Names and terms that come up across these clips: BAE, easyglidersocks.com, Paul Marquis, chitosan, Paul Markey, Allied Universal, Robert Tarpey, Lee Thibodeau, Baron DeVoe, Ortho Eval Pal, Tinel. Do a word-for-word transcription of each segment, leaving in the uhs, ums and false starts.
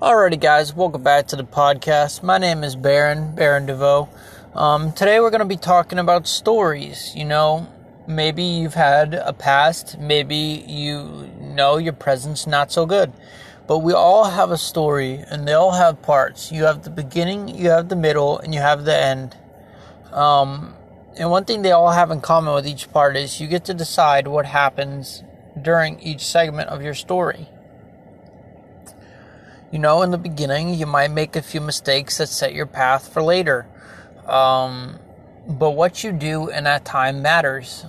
Alrighty guys, welcome back to the podcast. My name is Baron, Baron DeVoe. Um, today we're going to be talking about stories. You know, maybe you've had a past, maybe you know your present's not so good. But we all have a story, and they all have parts. You have the beginning, you have the middle, and you have the end. Um, and one thing they all have in common with each part is you get to decide what happens during each segment of your story. You know, in the beginning, you might make a few mistakes that set your path for later. Um, but what you do in that time matters.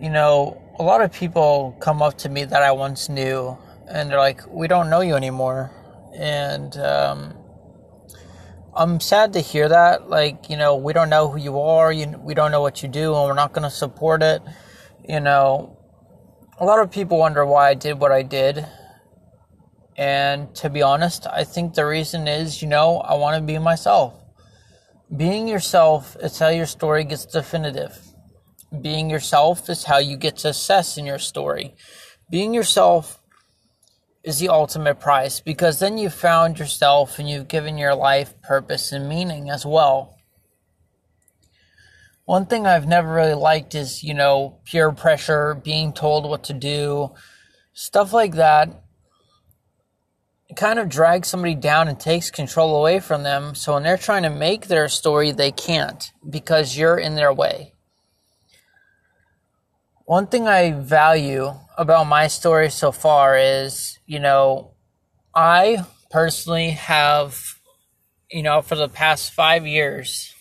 You know, a lot of people come up to me that I once knew, and they're like, we don't know you anymore. And um, I'm sad to hear that. Like, you know, we don't know who you are. You, we don't know what you do, and we're not going to support it. You know, a lot of people wonder why I did what I did. And to be honest, I think the reason is, you know, I want to be myself. Being yourself is how your story gets definitive. Being yourself is how you get success in your story. Being yourself is the ultimate prize, because then you've found yourself and you've given your life purpose and meaning as well. One thing I've never really liked is, you know, peer pressure, being told what to do, stuff like that. It kind of drags somebody down and takes control away from them. So when they're trying to make their story, they can't, because you're in their way. One thing I value about my story so far is, you know, I personally have, you know, for the past five years,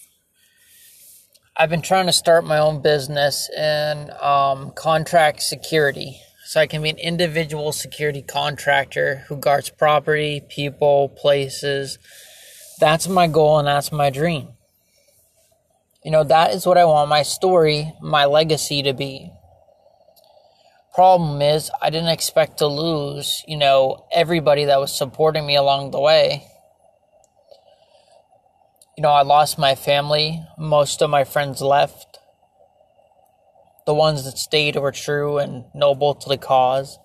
I've been trying to start my own business in um, contract security. So I can be an individual security contractor who guards property, people, places. That's my goal, and that's my dream. You know, that is what I want my story, my legacy to be. Problem is, I didn't expect to lose, you know, everybody that was supporting me along the way. You know, I lost my family. Most of my friends left. The ones that stayed were true and noble to the cause.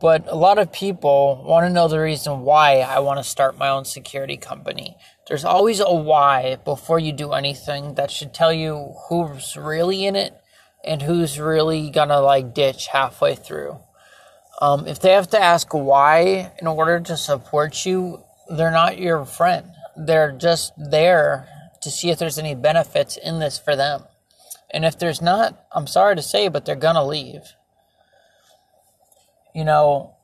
But a lot of people want to know the reason why I want to start my own security company. There's always a why before you do anything that should tell you who's really in it and who's really going to like ditch halfway through. Um, if they have to ask why in order to support you, they're not your friend. They're just there to see if there's any benefits in this for them. And if there's not, I'm sorry to say, but they're gonna leave. You know,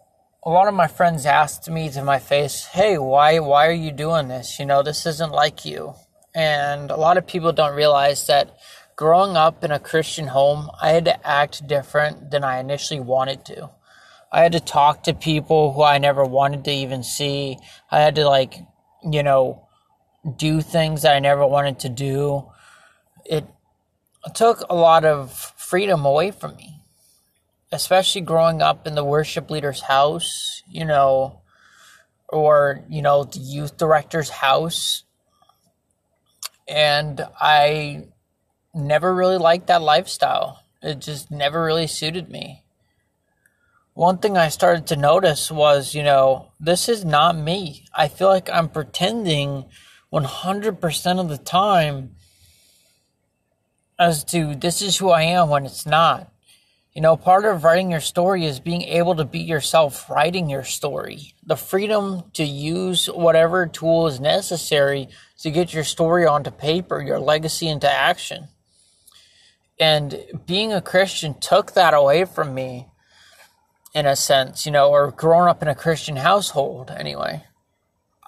a lot of my friends asked me to my face, hey, why why are you doing this? You know, this isn't like you. And a lot of people don't realize that growing up in a Christian home, I had to act different than I initially wanted to. I had to talk to people who I never wanted to even see. I had to, like, you know, do things that I never wanted to do. It took a lot of freedom away from me, especially growing up in the worship leader's house, you know, or, you know, the youth director's house. And I never really liked that lifestyle. It just never really suited me. One thing I started to notice was, you know, this is not me. I feel like I'm pretending one hundred percent of the time as to this is who I am when it's not. You know, part of writing your story is being able to be yourself writing your story. The freedom to use whatever tool is necessary to get your story onto paper, your legacy into action. And being a Christian took that away from me in a sense, you know, or growing up in a Christian household anyway.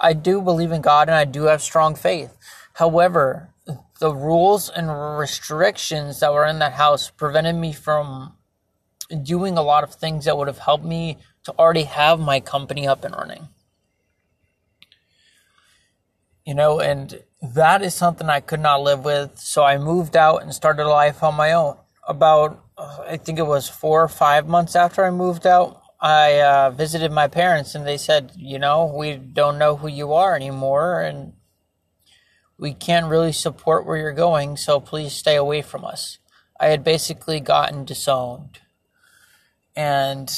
I do believe in God, and I do have strong faith. However, the rules and restrictions that were in that house prevented me from doing a lot of things that would have helped me to already have my company up and running. You know, and that is something I could not live with. So I moved out and started a life on my own. About, I think it was four or five months after I moved out, I uh, visited my parents, and they said, you know, we don't know who you are anymore, and we can't really support where you're going, so please stay away from us. I had basically gotten disowned. And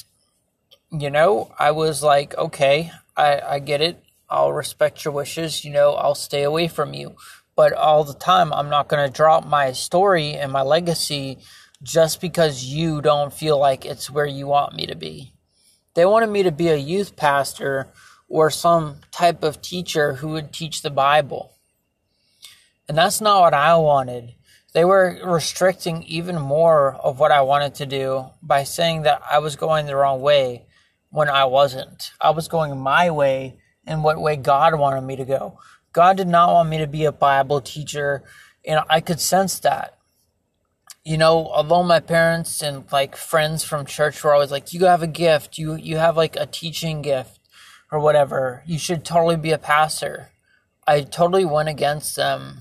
you know, I was like, okay, I, I get it. I'll respect your wishes. You know, I'll stay away from you. But all the time, I'm not going to drop my story and my legacy just because you don't feel like it's where you want me to be. They wanted me to be a youth pastor or some type of teacher who would teach the Bible. And that's not what I wanted. They were restricting even more of what I wanted to do by saying that I was going the wrong way when I wasn't. I was going my way and what way God wanted me to go. God did not want me to be a Bible teacher, and I could sense that. You know, although my parents and, like, friends from church were always like, you have a gift, you, you have, like, a teaching gift or whatever. You should totally be a pastor. I totally went against them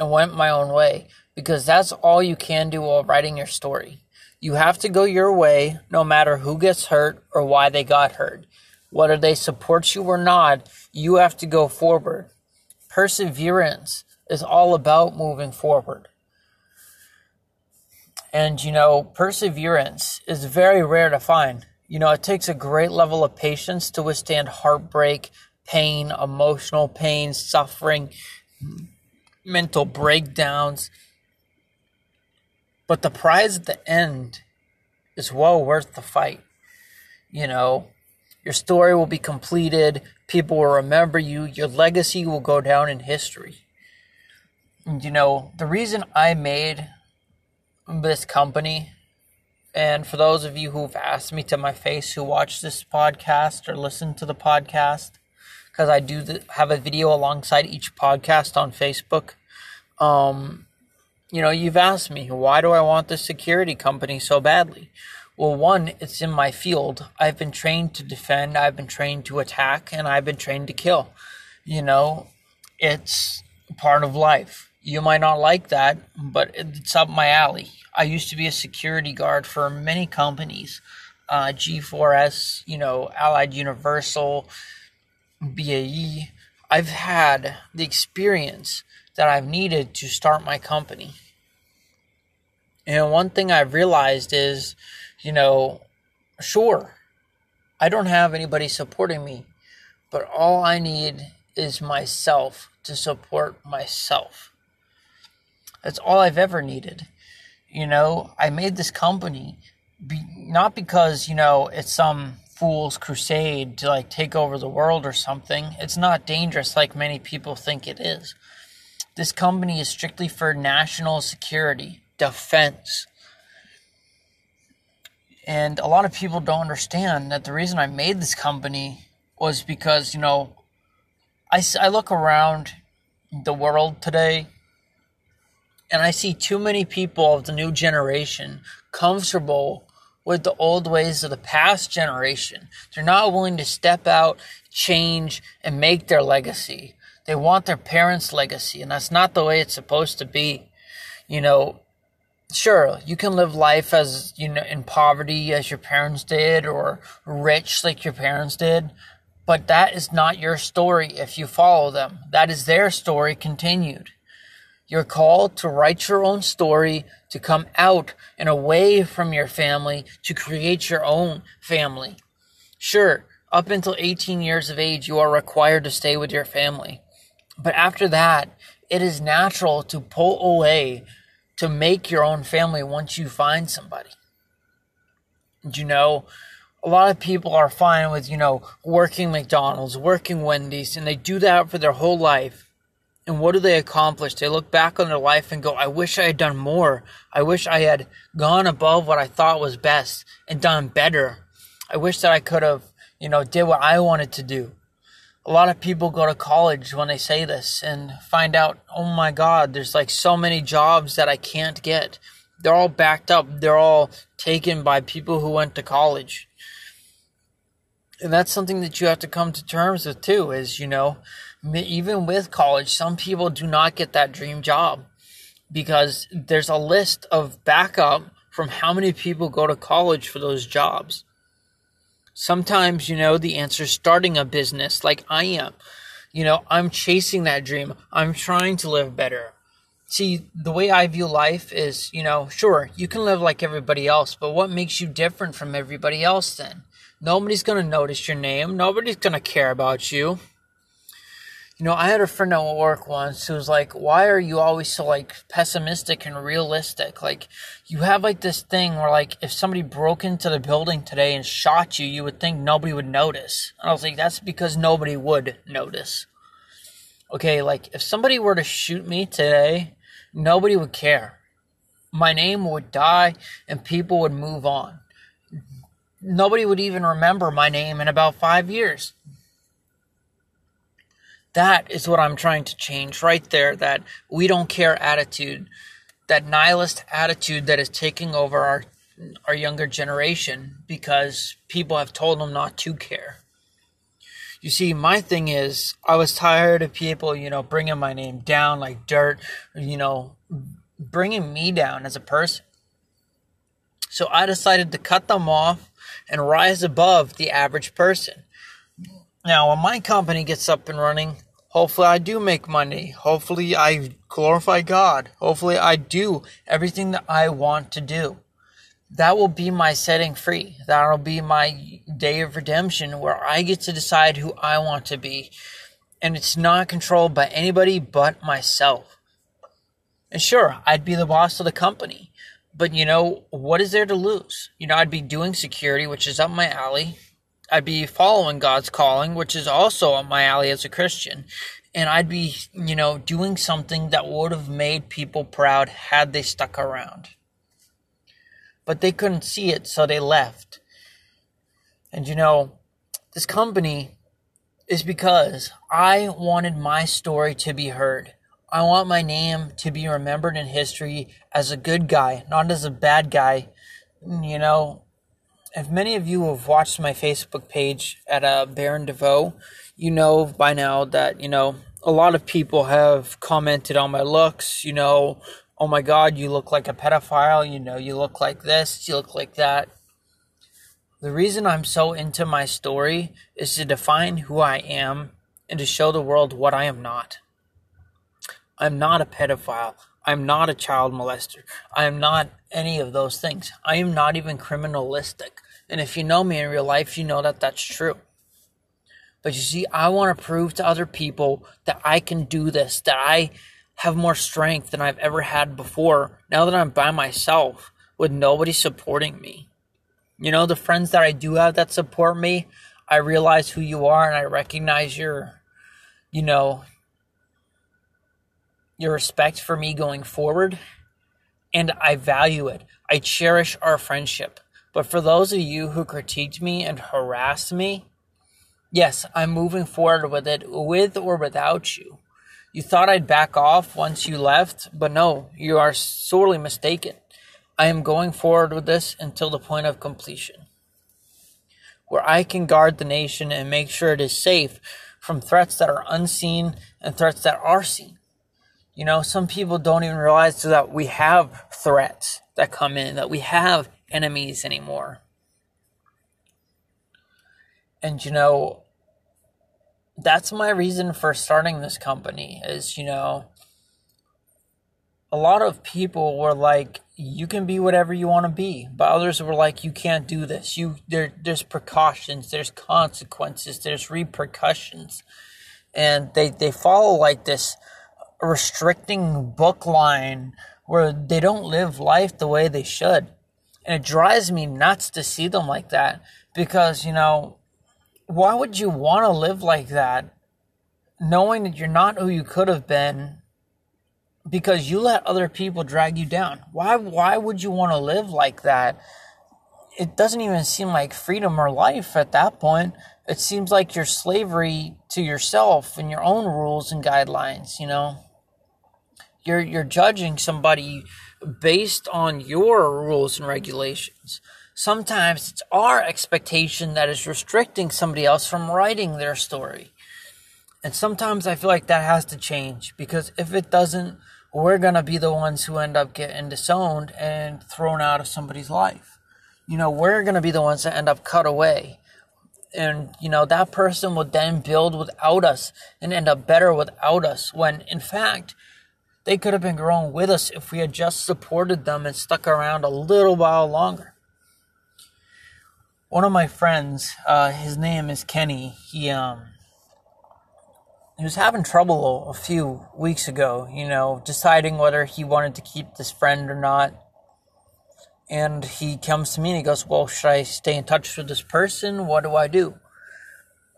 and went my own way, because that's all you can do while writing your story. You have to go your way no matter who gets hurt or why they got hurt. Whether they support you or not, you have to go forward. Perseverance is all about moving forward. And, you know, perseverance is very rare to find. You know, it takes a great level of patience to withstand heartbreak, pain, emotional pain, suffering, mental breakdowns. But the prize at the end is well worth the fight. You know, your story will be completed. People will remember you. Your legacy will go down in history. And, you know, the reason I made this company, and for those of you who've asked me to my face who watch this podcast or listen to the podcast, because I do th- have a video alongside each podcast on Facebook, um, you know, you've asked me, why do I want this security company so badly? Well, one, it's in my field. I've been trained to defend, I've been trained to attack, and I've been trained to kill. You know, it's part of life. You might not like that, but it's up my alley. I used to be a security guard for many companies, uh, G four S, you know, Allied Universal, B A E. I've had the experience that I've needed to start my company. And one thing I've realized is, you know, sure, I don't have anybody supporting me, but all I need is myself to support myself. That's all I've ever needed. You know, I made this company be, not because, you know, it's some fool's crusade to, like, take over the world or something. It's not dangerous like many people think it is. This company is strictly for national security, defense. And a lot of people don't understand that the reason I made this company was because, you know, I, I look around the world today, and I see too many people of the new generation comfortable with the old ways of the past generation. They're not willing to step out, change, and make their legacy. They want their parents' legacy, and that's not the way it's supposed to be. You know, sure, you can live life as, you know, in poverty as your parents did, or rich like your parents did, but that is not your story if you follow them. That is their story continued. You're called to write your own story, to come out and away from your family, to create your own family. Sure, up until eighteen years of age, you are required to stay with your family. But after that, it is natural to pull away, to make your own family once you find somebody. You know, a lot of people are fine with, you know, working McDonald's, working Wendy's, and they do that for their whole life. And what do they accomplish? They look back on their life and go, I wish I had done more. I wish I had gone above what I thought was best and done better. I wish that I could have, you know, did what I wanted to do. A lot of people go to college when they say this and find out, oh my God, there's like so many jobs that I can't get. They're all backed up. They're all taken by people who went to college. And that's something that you have to come to terms with too, is, you know, even with college, some people do not get that dream job because there's a list of backup from how many people go to college for those jobs. Sometimes, you know, the answer is starting a business like I am. You know, I'm chasing that dream. I'm trying to live better. See, the way I view life is, you know, sure, you can live like everybody else, but what makes you different from everybody else then? Nobody's going to notice your name. Nobody's going to care about you. You know, I had a friend at work once who was like, why are you always so, like, pessimistic and realistic? Like, you have, like, this thing where, like, if somebody broke into the building today and shot you, you would think nobody would notice. And I was like, that's because nobody would notice. Okay, like, if somebody were to shoot me today, nobody would care. My name would die and people would move on. Nobody would even remember my name in about five years. That is what I'm trying to change right there, that we don't care attitude, that nihilist attitude that is taking over our, our younger generation because people have told them not to care. You see, my thing is, I was tired of people, you know, bringing my name down like dirt, you know, bringing me down as a person. So I decided to cut them off and rise above the average person. Now, when my company gets up and running, hopefully I do make money. Hopefully I glorify God. Hopefully I do everything that I want to do. That will be my setting free. That'll be my day of redemption where I get to decide who I want to be. And it's not controlled by anybody but myself. And sure, I'd be the boss of the company. But, you know, what is there to lose? You know, I'd be doing security, which is up my alley. I'd be following God's calling, which is also up my alley as a Christian. And I'd be, you know, doing something that would have made people proud had they stuck around. But they couldn't see it, so they left. And you know, this company is because I wanted my story to be heard. I want my name to be remembered in history as a good guy, not as a bad guy. You know, if many of you have watched my Facebook page at uh, Baron DeVoe, you know by now that, you know, a lot of people have commented on my looks, you know, oh my God, you look like a pedophile, you know, you look like this, you look like that. The reason I'm so into my story is to define who I am and to show the world what I am not. I'm not a pedophile. I'm not a child molester. I am not any of those things. I am not even criminalistic. And if you know me in real life, you know that that's true. But you see, I want to prove to other people that I can do this, that I have more strength than I've ever had before now that I'm by myself with nobody supporting me. You know, the friends that I do have that support me, I realize who you are and I recognize your, you know, your respect for me going forward. And I value it. I cherish our friendship. But for those of you who critiqued me and harassed me, yes, I'm moving forward with it with or without you. You thought I'd back off once you left, but no, you are sorely mistaken. I am going forward with this until the point of completion, where I can guard the nation and make sure it is safe from threats that are unseen and threats that are seen. You know, some people don't even realize that we have threats that come in, that we have enemies anymore. And, you know, that's my reason for starting this company is, you know, a lot of people were like, you can be whatever you want to be. But others were like, you can't do this. You there, There's precautions. There's consequences. There's repercussions. And they, they follow like this restricting book line where they don't live life the way they should. And it drives me nuts to see them like that because, you know, why would you want to live like that, knowing that you're not who you could have been because you let other people drag you down? Why why would you want to live like that? It doesn't even seem like freedom or life at that point. It seems like your slavery to yourself and your own rules and guidelines, you know. You're you're judging somebody based on your rules and regulations. Sometimes it's our expectation that is restricting somebody else from writing their story. And sometimes I feel like that has to change because if it doesn't, we're going to be the ones who end up getting disowned and thrown out of somebody's life. You know, we're going to be the ones that end up cut away. And, you know, that person will then build without us and end up better without us when, in fact, They could have been growing with us if we had just supported them and stuck around a little while longer. One of my friends, uh, his name is Kenny, he um he was having trouble a few weeks ago, you know, deciding whether he wanted to keep this friend or not. And he comes to me and he goes, well, should I stay in touch with this person? What do I do?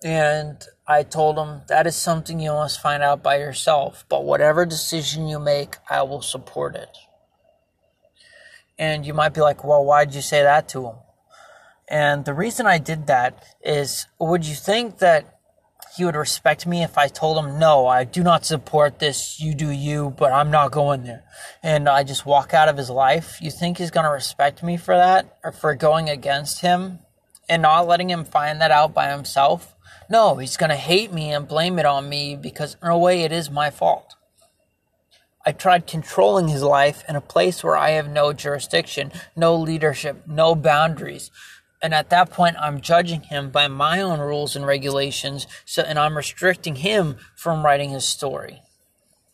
And I told him, that is something you must find out by yourself. But whatever decision you make, I will support it. And you might be like, well, why did you say that to him? And the reason I did that is, would you think that he would respect me if I told him, no, I do not support this, you do you, but I'm not going there, and I just walk out of his life? You think he's going to respect me for that, or for going against him and not letting him find that out by himself? No, he's going to hate me and blame it on me because, in a way, it is my fault. I tried controlling his life in a place where I have no jurisdiction, no leadership, no boundaries. And at that point, I'm judging him by my own rules and regulations, so, and I'm restricting him from writing his story.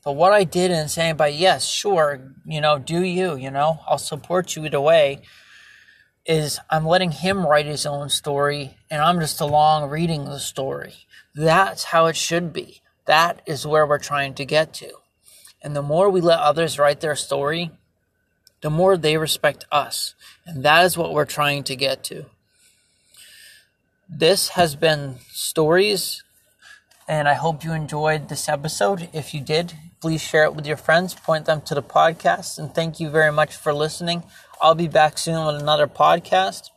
But what I did in saying, by yes, sure, you know, do you, you know, I'll support you either way, is I'm letting him write his own story, and I'm just along reading the story. That's how it should be. That is where we're trying to get to. And the more we let others write their story, the more they respect us. And that is what we're trying to get to. This has been Stories, and I hope you enjoyed this episode. If you did, please share it with your friends, point them to the podcast, and thank you very much for listening. I'll be back soon with another podcast.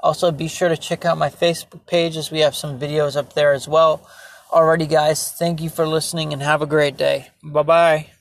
Also, be sure to check out my Facebook page, as we have some videos up there as well. Alrighty, guys, thank you for listening and have a great day. Bye-bye.